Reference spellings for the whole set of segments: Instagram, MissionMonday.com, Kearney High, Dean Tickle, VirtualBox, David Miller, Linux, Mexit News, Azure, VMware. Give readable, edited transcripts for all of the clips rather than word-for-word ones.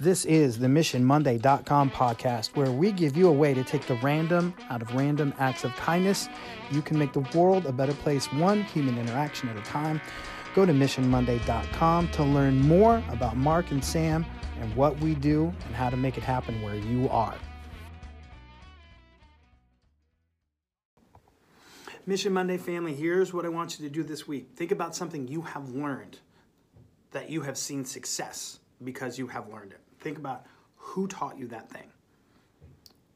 This is the MissionMonday.com podcast, where we give you a way to take the random out of random acts of kindness. You can make the world a better place, one human interaction at a time. Go to MissionMonday.com to learn more about Mark and Sam and what we do and how to make it happen where you are. Mission Monday family, here's what I want you to do this week. Think about something you have learned that you have seen success because you have learned it. Think about who taught you that thing.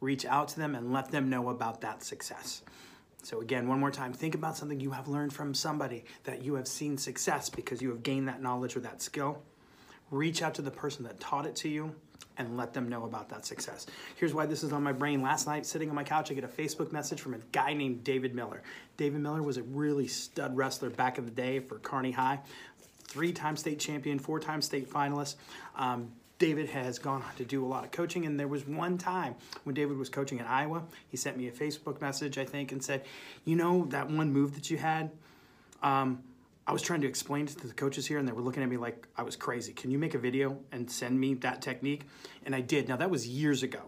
Reach out to them and let them know about that success. So again, one more time, think about something you have learned from somebody that you have seen success because you have gained that knowledge or that skill. Reach out to the person that taught it to you and let them know about that success. Here's why this is on my brain. Last night, sitting on my couch, I get a Facebook message from a guy named David Miller. David Miller was a really stud wrestler back in the day for Kearney High. 3-time state champion, 4-time state finalist. David has gone on to do a lot of coaching, and there was one time when David was coaching in Iowa, he sent me a Facebook message, I think, and said, you know, that one move that you had, I was trying to explain it to the coaches here, and they were looking at me like I was crazy. Can you make a video and send me that technique? And I did. Now, that was years ago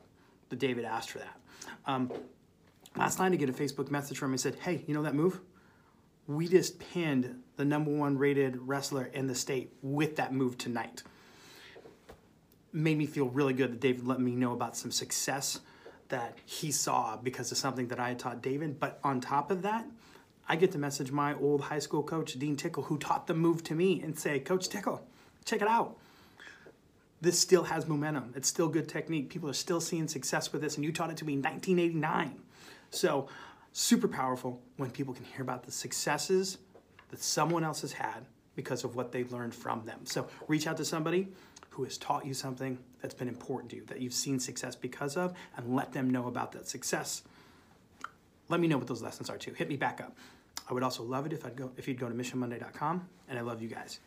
that David asked for that. Last night, I get a Facebook message from him and said, hey, you know that move? We just pinned the #1 rated wrestler in the state with that move tonight. Made me feel really good that David let me know about some success that he saw because of something that I had taught David. But on top of that, I get to message my old high school coach, Dean Tickle, who taught the move to me, and say, Coach Tickle, check it out. This still has momentum. It's still good technique. People are still seeing success with this, and you taught it to me in 1989. So super powerful when people can hear about the successes that someone else has had because of what they've learned from them. So reach out to somebody who has taught you something that's been important to you, that you've seen success because of, and let them know about that success. Let me know what those lessons are too. Hit me back up. I would also love it if you'd go to MissionMonday.com, and I love you guys.